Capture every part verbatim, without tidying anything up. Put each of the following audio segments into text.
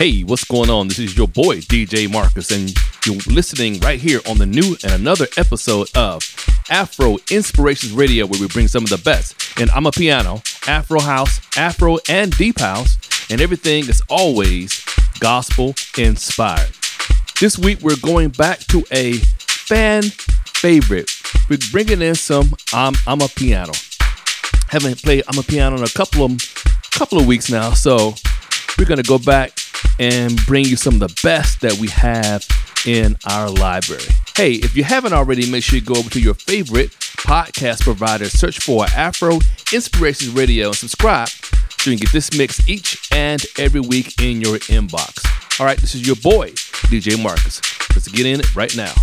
Hey, what's going on? This is your boy, D J Marcus, and you're listening right here on the new and another episode of Afro Inspirations Radio, where we bring some of the best in Amapiano, Afro House, Afro and Deep House, and everything that's always gospel inspired. This week, we're going back to a fan favorite. We're bringing in some um, Amapiano. Haven't played Amapiano in a couple of, couple of weeks now, so we're going to go back and bring you some of the best that we have in our library. Hey, if you haven't already, make sure you go over to your favorite podcast provider, search for Afro Inspirations Radio, and subscribe so you can get this mix each and every week in your inbox. All right, this is your boy, D J Marcus. Let's get in it right now.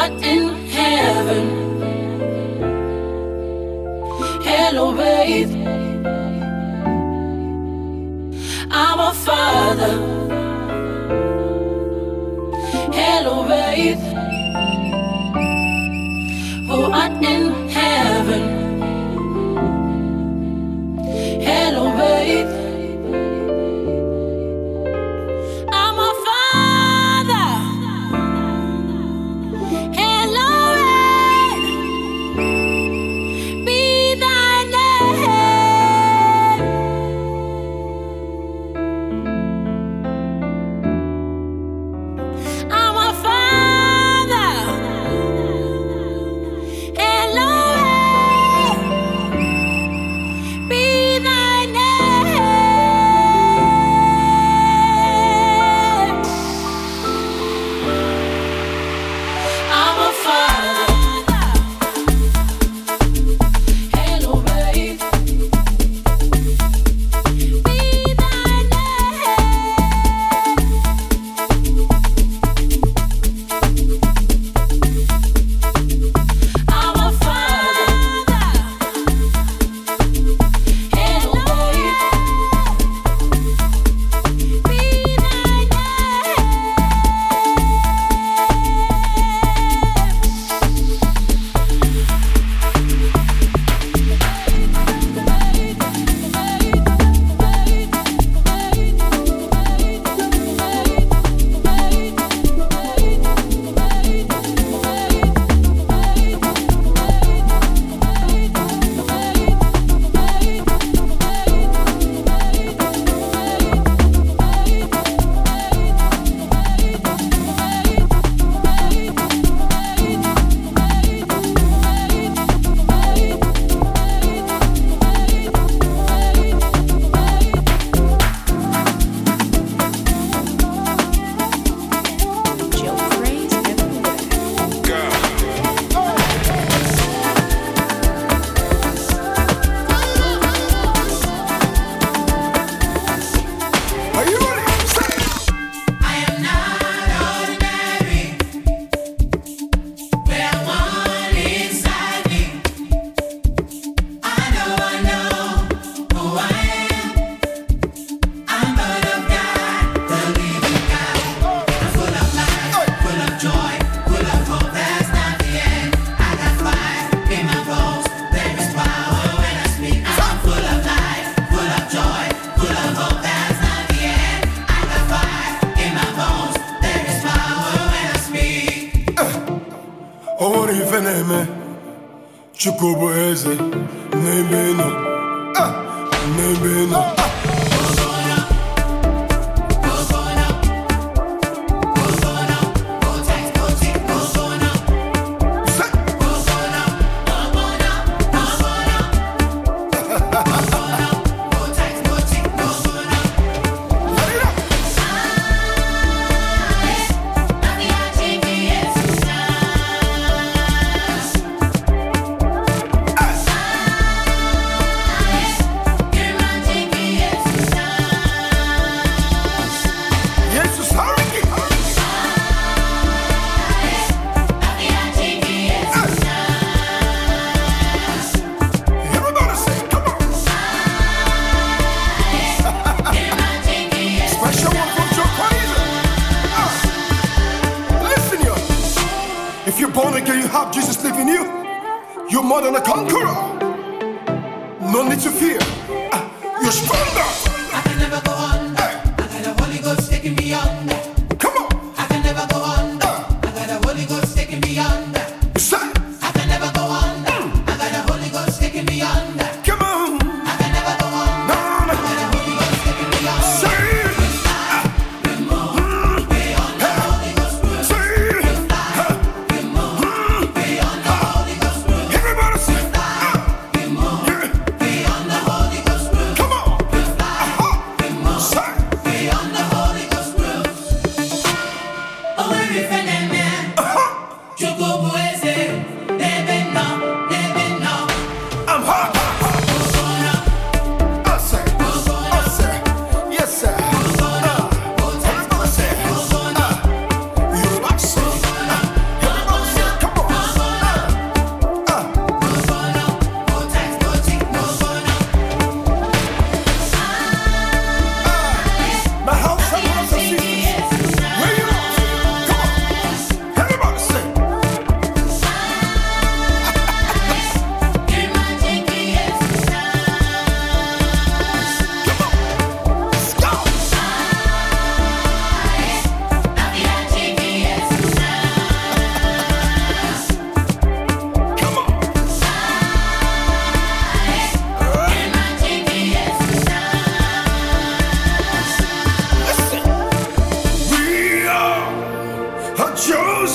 art in heaven. Hello, babe. I'm a father. Hello, babe. Who art in heaven. Hello, babe.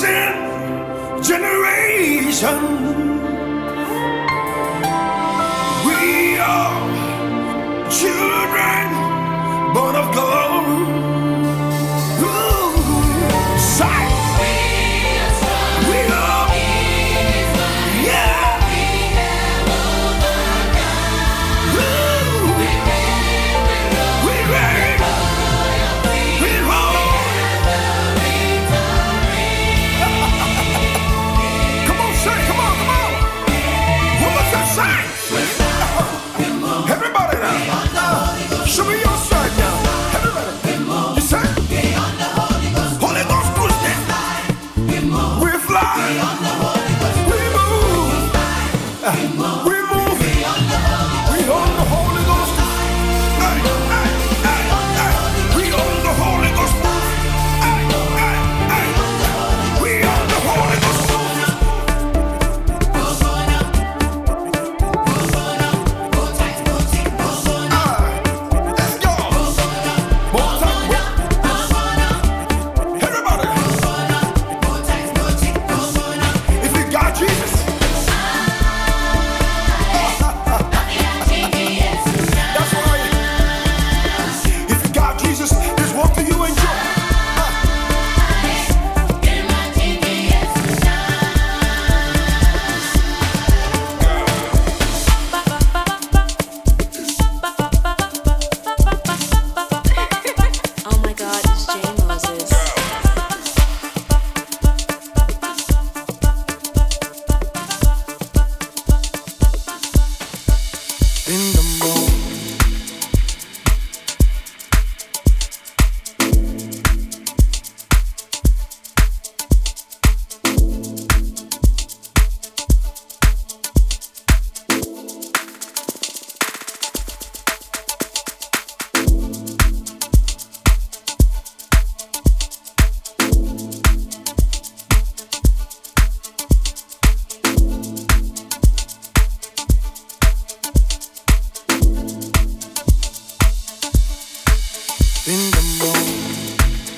rising generation. We are children born of gold. Ooh, sight. We are. Yeah. Ooh. We reign. We roll. Come on, say, come on, come on. What was that sign? Everybody now. Show me your sign now. Everybody. You say? Holy Ghost push this. We fly. We move. We move. We own the Holy Ghost. Hey, hey, hey, hey. We own the Holy Ghost. Hey, hey, hey. We own the Holy Ghost. Ah, let's go. One time, one- everybody. If you got Jesus. That's right. If you got Jesus, there's one for you and you. Oh my God, it's Jay Moses. In the morning, in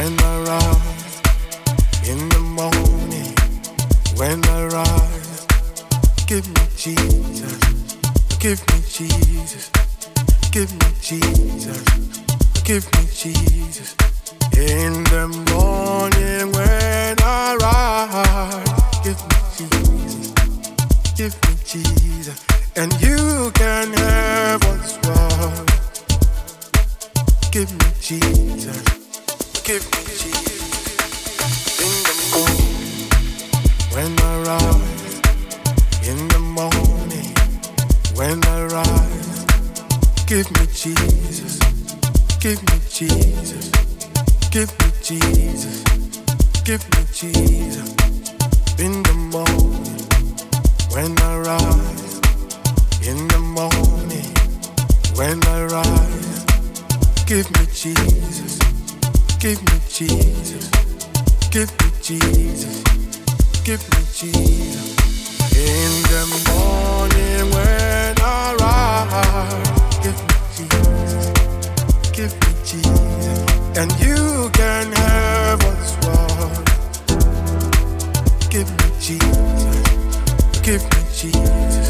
the morning, when I rise, in the morning, when I rise, give me Jesus, give me Jesus, give me Jesus, give me Jesus. In the morning when I rise, give me Jesus, give me Jesus, and you can have what's wrong. Give me Jesus, give me Jesus. In the morning, when I rise, in the morning, when I rise, give me Jesus, give me Jesus, give me Jesus, give me Jesus. In the morning, when I rise, in the morning, when I rise. Give me Jesus, give me Jesus, give me Jesus, give me Jesus. In the morning when I rise, give me Jesus, give me Jesus, and you can have what's wrong. Give me Jesus, give me Jesus.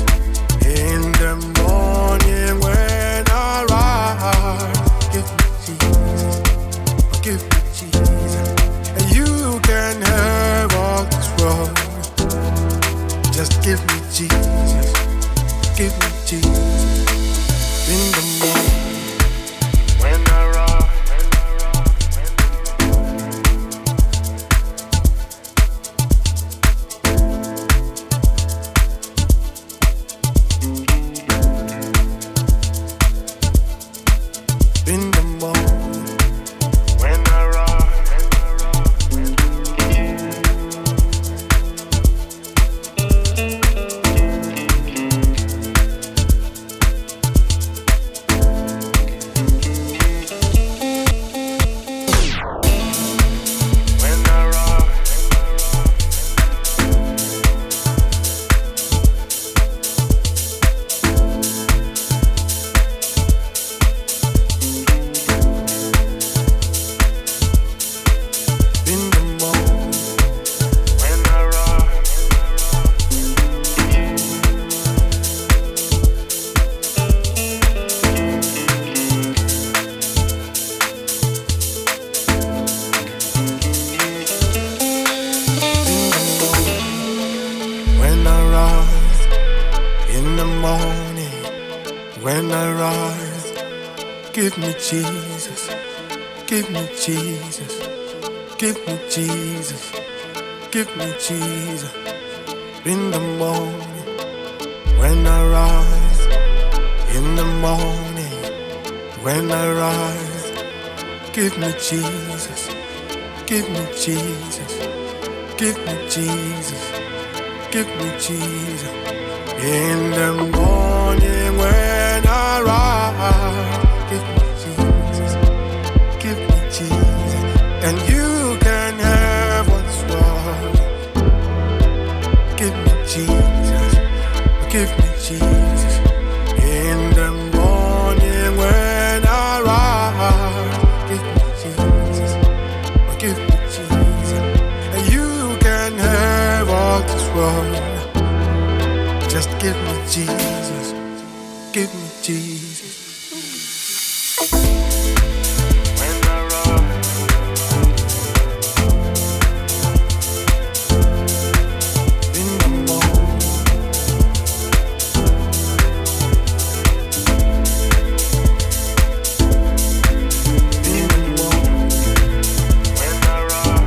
In the morning when I rise. Give me Jesus, give me Jesus, and you can have all this world. Just give me Jesus, give me Jesus. In the morning, when I in the morning, when I rise, and I rise. Give me Jesus, give me Jesus, give me Jesus, give me Jesus. In the morning, when I rise. In the morning, when I rise. Give me Jesus, give me Jesus, give me Jesus, give me Jesus. In the morning when I rise, give me Jesus, give me Jesus, and you can have what's wanted. Give me Jesus, give me Jesus. In the morning when I rise, give me Jesus, give me Jesus, and you can have all this world. Just give me Jesus, give me Jesus. When I rise, in the morning, in the morning, when I rise.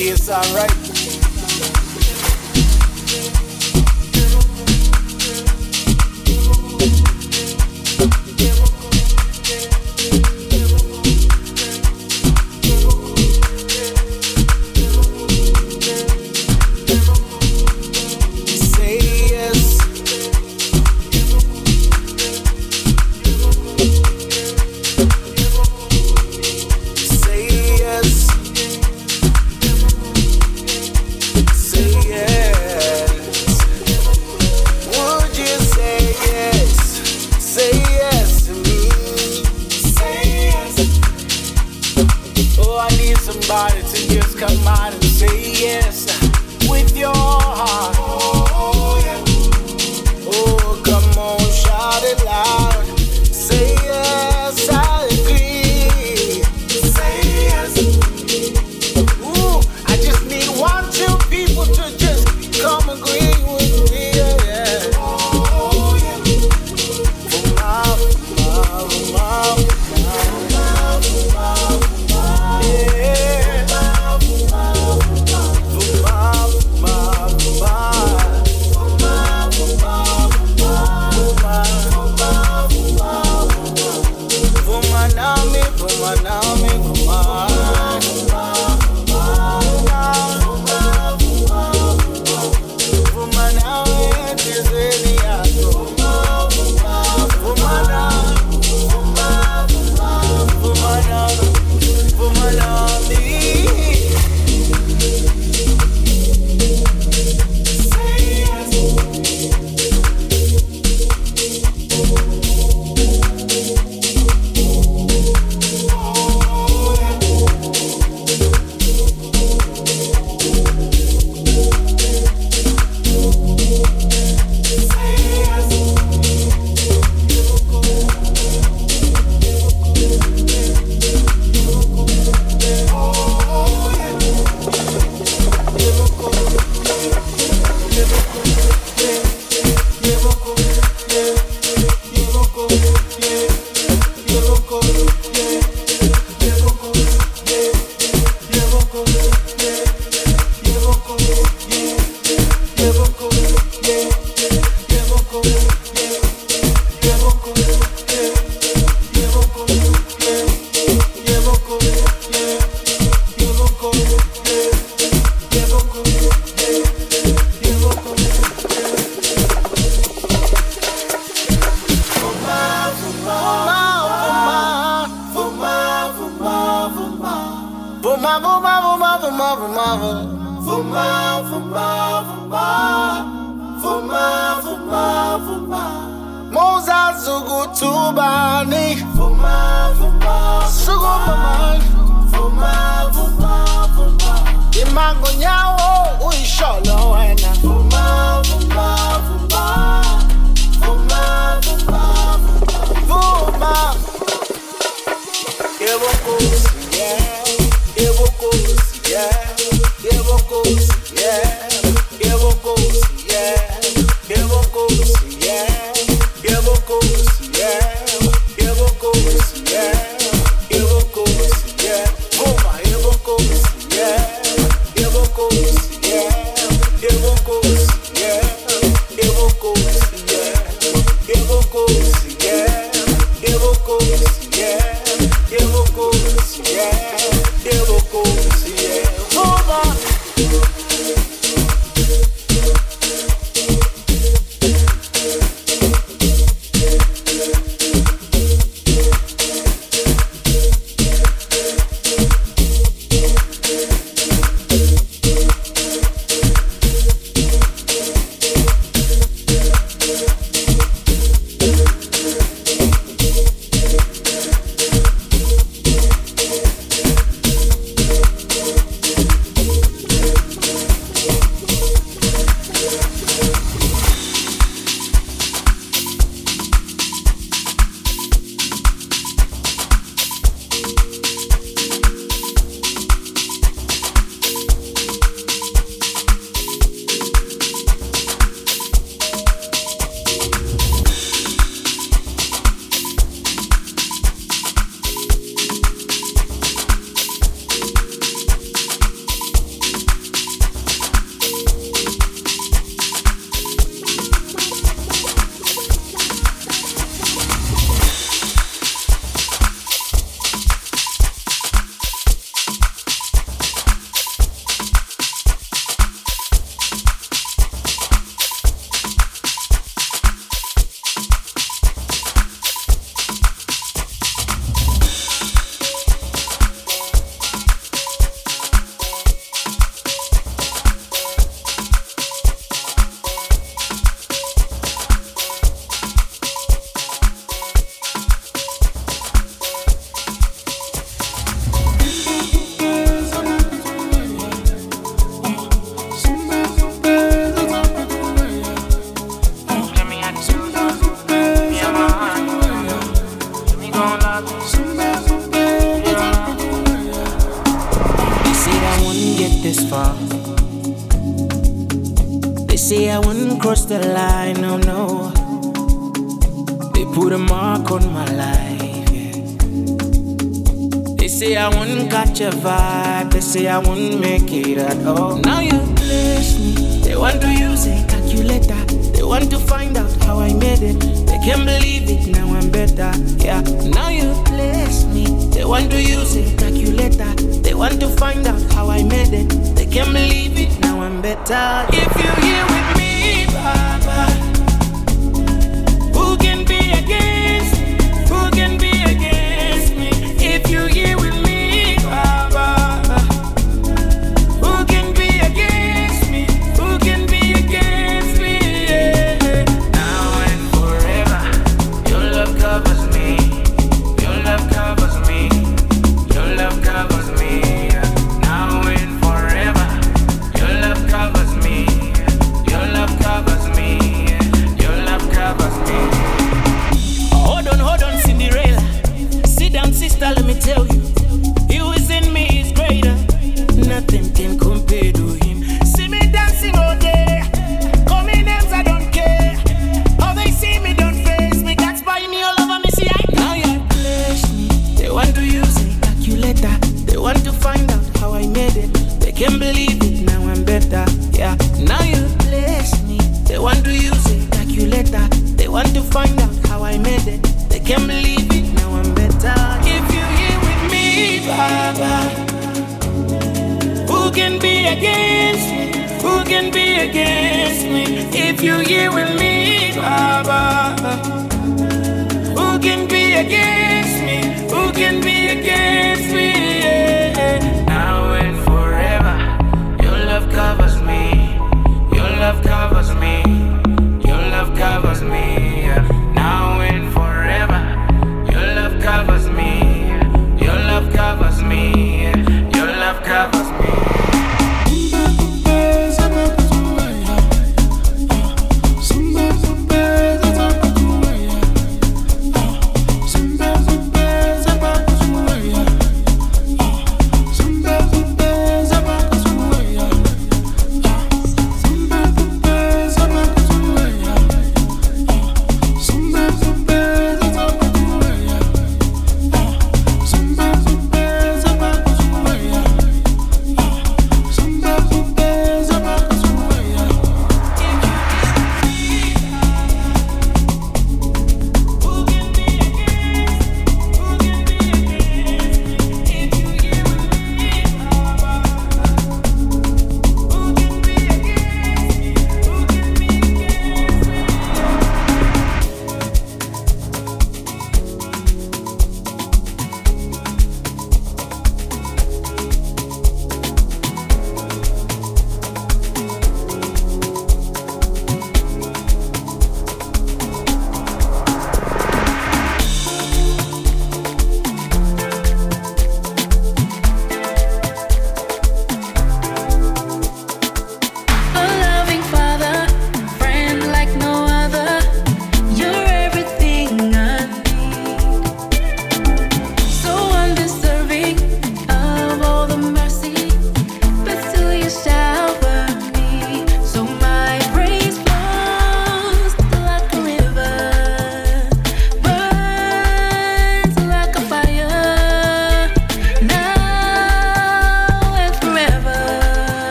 shades on, right? get this far. They say I wouldn't cross the line, oh no. They put a mark on my life, yeah. They say I wouldn't catch a vibe. They say I wouldn't make it at all. Now you bless me. They want to use a calculator. They want to find out how I made it. They can't believe it, now I'm better, yeah. Now you bless me. They want to use a calculator. They want to find out how I made it. They can't believe it, now I'm better. If you're here with me, Baba, who can be against? Who can be against me? If you're here with me, Baba, who can be against me? Who can be against me? Yeah. Now and forever, your love covers me. Your love covers me. Your love covers me. Now and forever, your love covers me. Your love covers me. Your love covers me. Hold on, hold on, Cinderella. Sit down, sister, let me tell you. He who is in me is greater. Nothing can compare to him. See me dancing all day. Call me names, I don't care. How they see me, don't face me. That's by me all over me, see I. Now you bless me. They want to use a calculator. They want to find out how I made it. They can't believe it, now I'm better, yeah. Now you bless me. They want to use a calculator. They want to find out how I made it. They can't believe it, now I'm better. If you're here with me, Baba, who can be against me? Who can be against me? If you're here with me, Baba, who can be against me? Who can be against me? Yeah. Now and forever, your love covers me. Your love covers me. Your love covers me. Yeah. Now and forever, your love covers me. Your love covers me. Yeah. Your love covers me.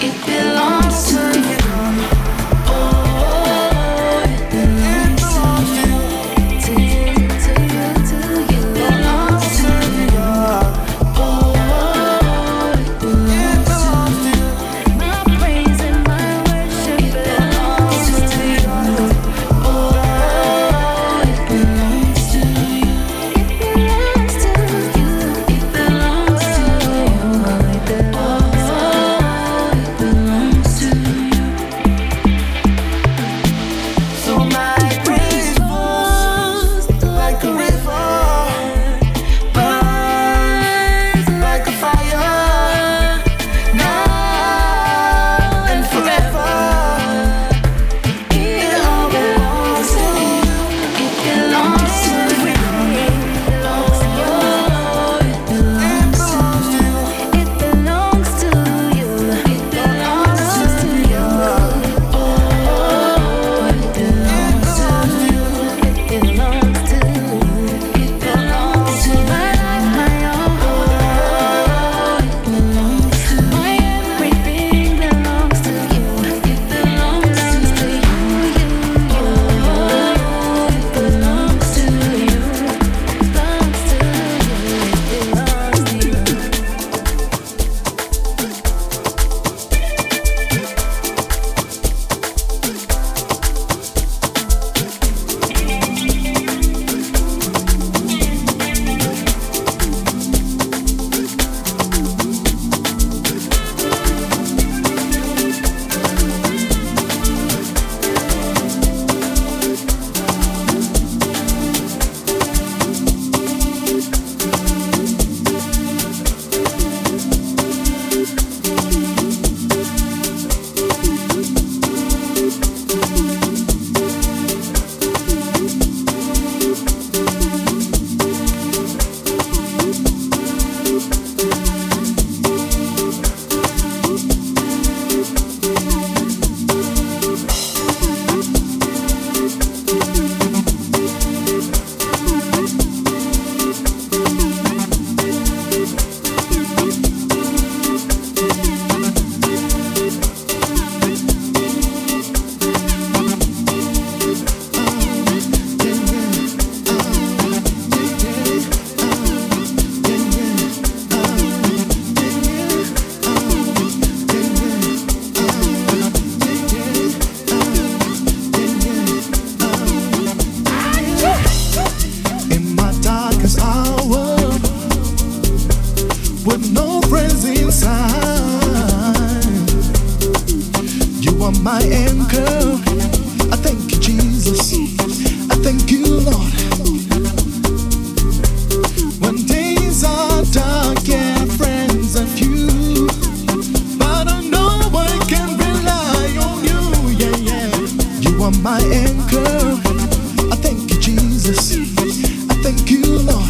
It belongs to you. Oh, it belongs to you. are my anchor. I thank you, Jesus. I thank you, Lord. When days are dark, yeah, friends are few, but I know I can rely on you. Yeah, yeah. You are my anchor. I thank you, Jesus. I thank you, Lord.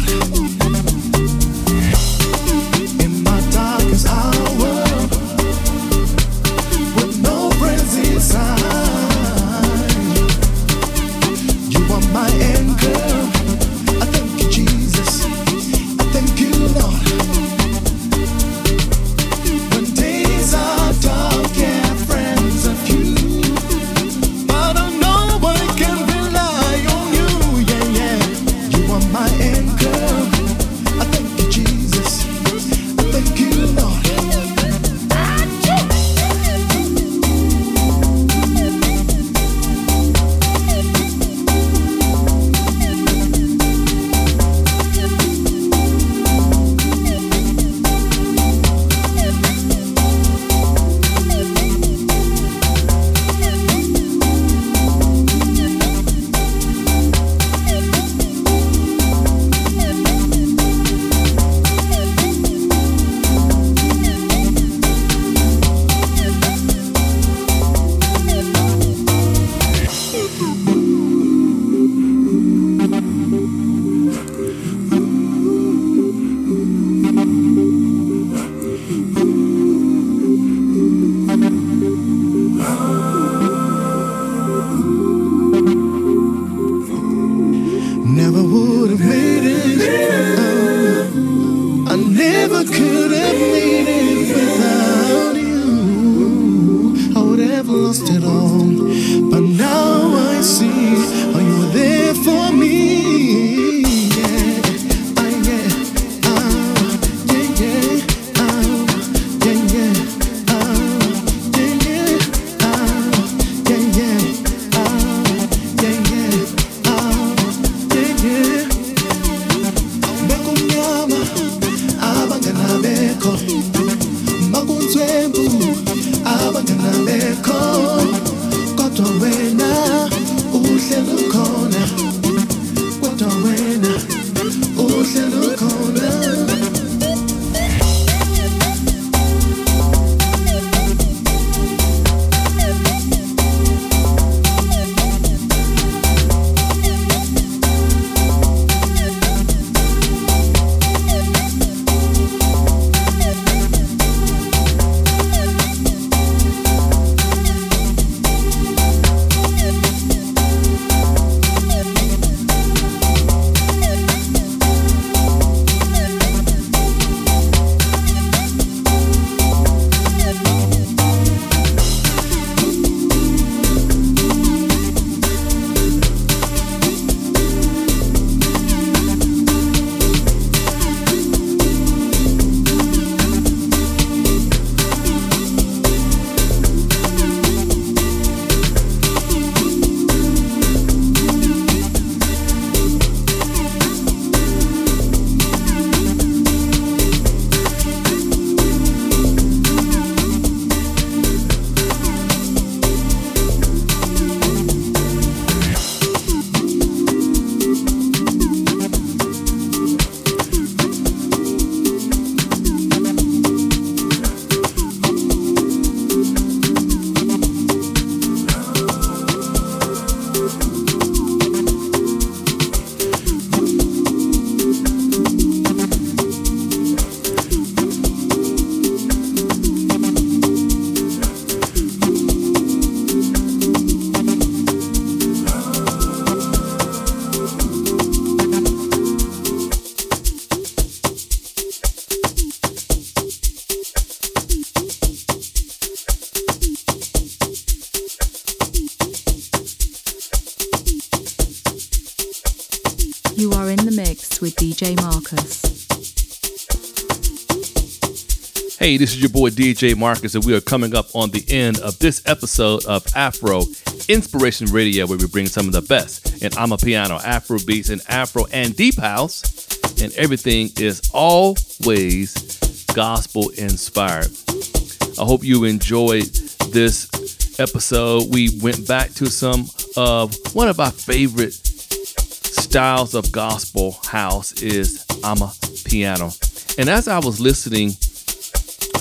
D J Marcus. Hey, this is your boy D J Marcus, and we are coming up on the end of this episode of Afro Inspiration Radio, where we bring some of the best in Amapiano, Afrobeats, and Afro and Deep House, and everything is always gospel inspired. I hope you enjoyed this episode, we went back to some of one of our favorite styles of gospel house is Amapiano. And as I was listening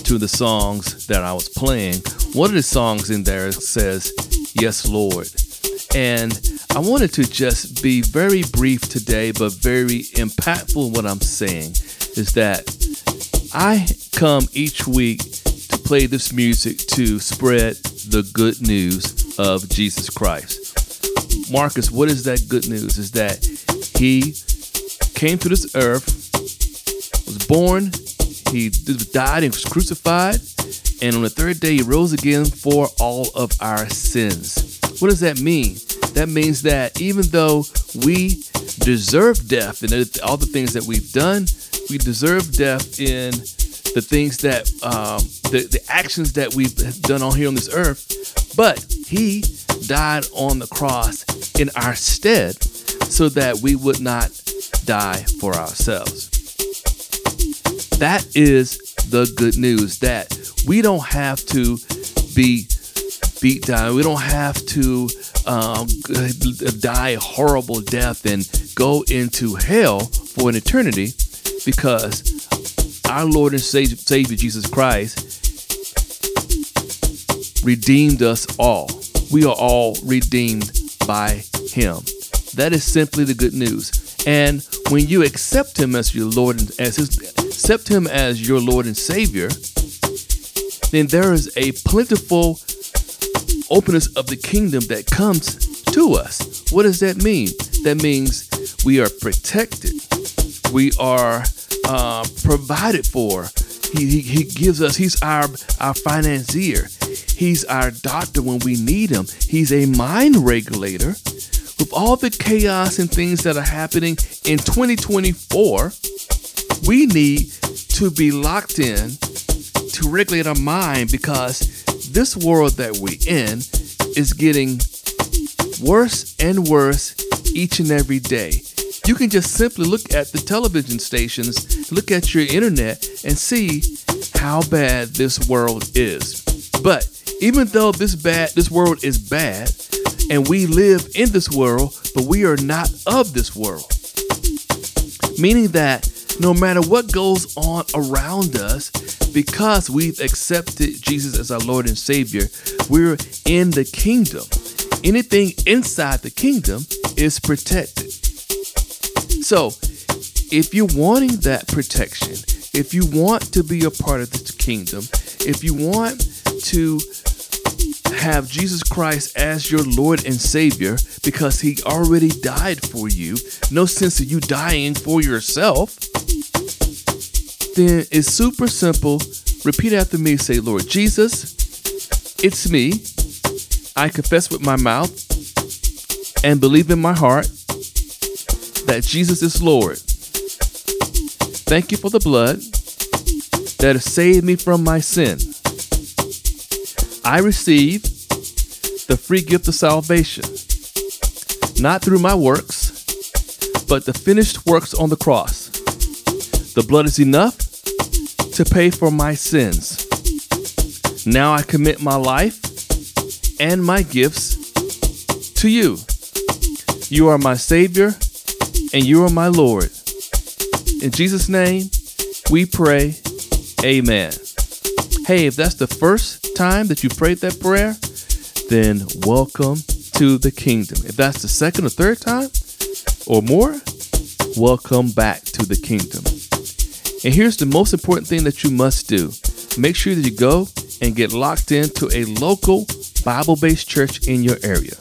to the songs that I was playing, one of the songs in there says, "Yes, Lord." And I wanted to just be very brief today, but very impactful. What I'm saying is that I come each week to play this music to spread the good news of Jesus Christ. Marcus, what is that good news? Is that he came to this earth, was born, he died and was crucified, and on the third day he rose again for all of our sins. What does that mean? That means that even though we deserve death and all the things that we've done, we deserve death in the things that, um, the, the actions that we've done on here on this earth. But he died on the cross in our stead so that we would not die for ourselves. That is the good news, that we don't have to be beat down. We don't have to um, die a horrible death and go into hell for an eternity, because our Lord and Savior Jesus Christ redeemed us all. We are all redeemed by him. That is simply the good news. And when you accept him as your Lord and as his, accept him as your Lord and Savior, then there is a plentiful openness of the kingdom that comes to us. What does that mean? That means we are protected. We are uh, provided for. He, he, he gives us, he's our, our financier. He's our doctor when we need him. He's a mind regulator. With all the chaos and things that are happening in twenty twenty-four, we need to be locked in to regulate our mind, because this world that we're in is getting worse and worse each and every day. You can just simply look at the television stations, look at your internet, and see how bad this world is. But even though this bad, this world is bad, and we live in this world, but we are not of this world. Meaning that no matter what goes on around us, because we've accepted Jesus as our Lord and Savior, we're in the kingdom. Anything inside the kingdom is protected. So if you're wanting that protection, if you want to be a part of this kingdom, if you want to have Jesus Christ as your Lord and Savior, because he already died for you, no sense of you dying for yourself, then it's super simple. Repeat after me. Say, "Lord Jesus, it's me. I confess with my mouth and believe in my heart that Jesus is Lord. Thank you for the blood that has saved me from my sin. I receive the free gift of salvation, not through my works, but the finished works on the cross. The blood is enough to pay for my sins. Now I commit my life and my gifts to you. You are my Savior and you are my Lord. In Jesus' name, we pray. Amen." Hey, if that's the first time that you prayed that prayer, then welcome to the kingdom. If that's the second or third time or more, welcome back to the kingdom. And here's the most important thing that you must do. Make sure that you go and get locked into a local Bible-based church in your area.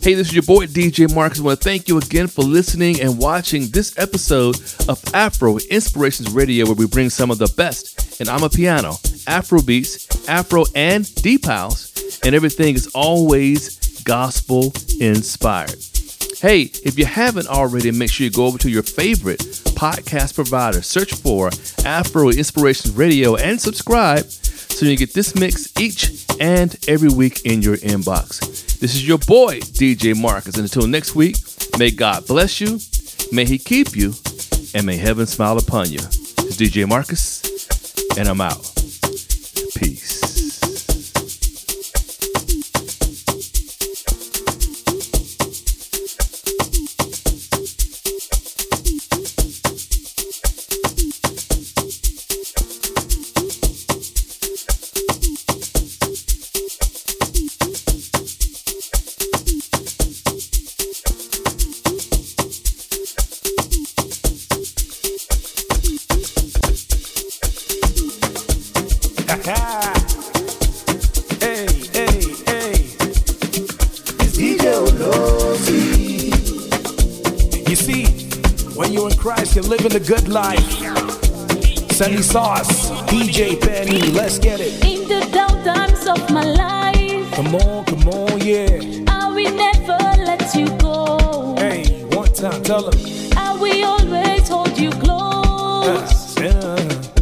Hey, this is your boy, D J Marcus. I want to thank you again for listening and watching this episode of Afro Inspirations Radio, where we bring some of the best and Amapiano, Afrobeats, Afro and Deep House, and everything is always gospel inspired. Hey, if you haven't already, make sure you go over to your favorite podcast provider, search for Afro Inspirations Radio, and subscribe so you get this mix each and every week in your inbox. This is your boy, D J Marcus, and until next week, may God bless you, may he keep you, and may heaven smile upon you. It's D J Marcus, and I'm out. Peace. you're living a good life. Sunny Sauce, D J Penny, let's get it. In the down times of my life, come on, come on, yeah, I will never let you go. Hey, one time, tell them, I will always hold you close. Yeah,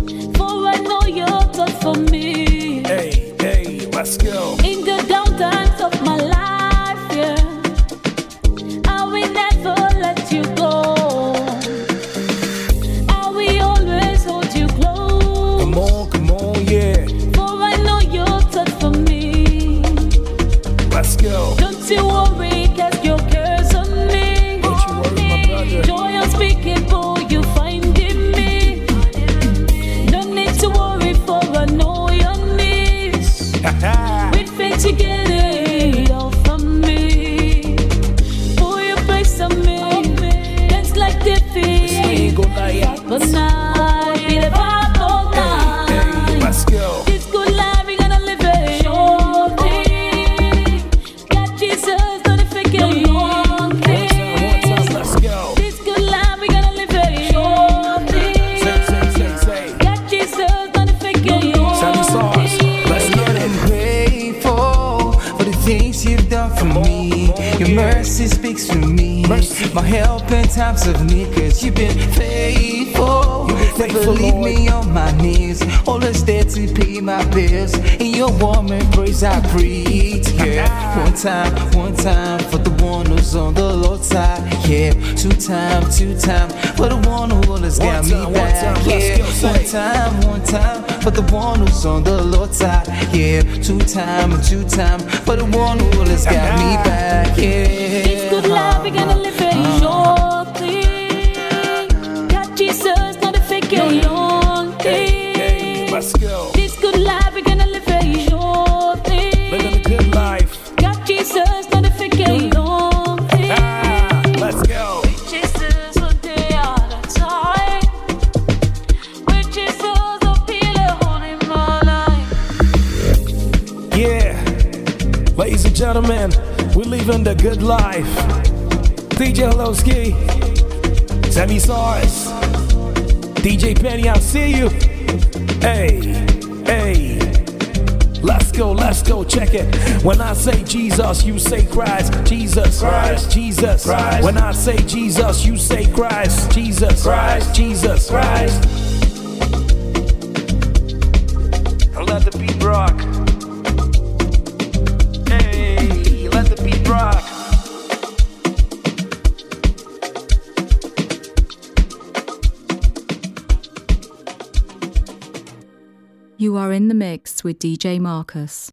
yeah. For I know you're not for me. Hey, hey, let's go. In the down times of my life, yeah, I will never let you go. Don't you worry, cast your cares on me. Don't you worry, my brother. Joy unspeakable, you find in me. Don't need to worry, for I know you're me. With faith you get it all from me. Pull your place on me. Dance like defeat. But now, be the vibe all night. Let's go. This good life, we gonna live it. Mercy speaks for me, mercy. My help in times of need, cause you've been faithful. You've been faithful, never leave Lord. Me on my knees, always there to pay my bills. In your warm embrace I breathe, yeah. One time, one time, for the one who's on the low side, yeah. Two time, two time, for the one who always got me back, yeah. One time, one time, for the one who's on the low side, yeah. Two time, two time, for the one who always got me back, yeah. It's good life, we're gonna live it shortly. Got Jesus, not a fake and lonely. Let's go. It's good life, we're gonna live it shortly. Living a good life. Got Jesus, not a fake and lonely. Let's go. With Jesus, we're there all the time. With Jesus, I'll be the only my life. Yeah, ladies and gentlemen, we're living the good life. D J Helowski, Sammy Sars, D J Penny, I'll see you. Hey, hey, let's go, let's go, check it. When I say Jesus, you say Christ. Jesus, Christ, Jesus, Christ. When I say Jesus, you say Christ. Jesus, Christ, Jesus, Christ. Let the beat rock. Rock. You are in the mix with D J Marcus.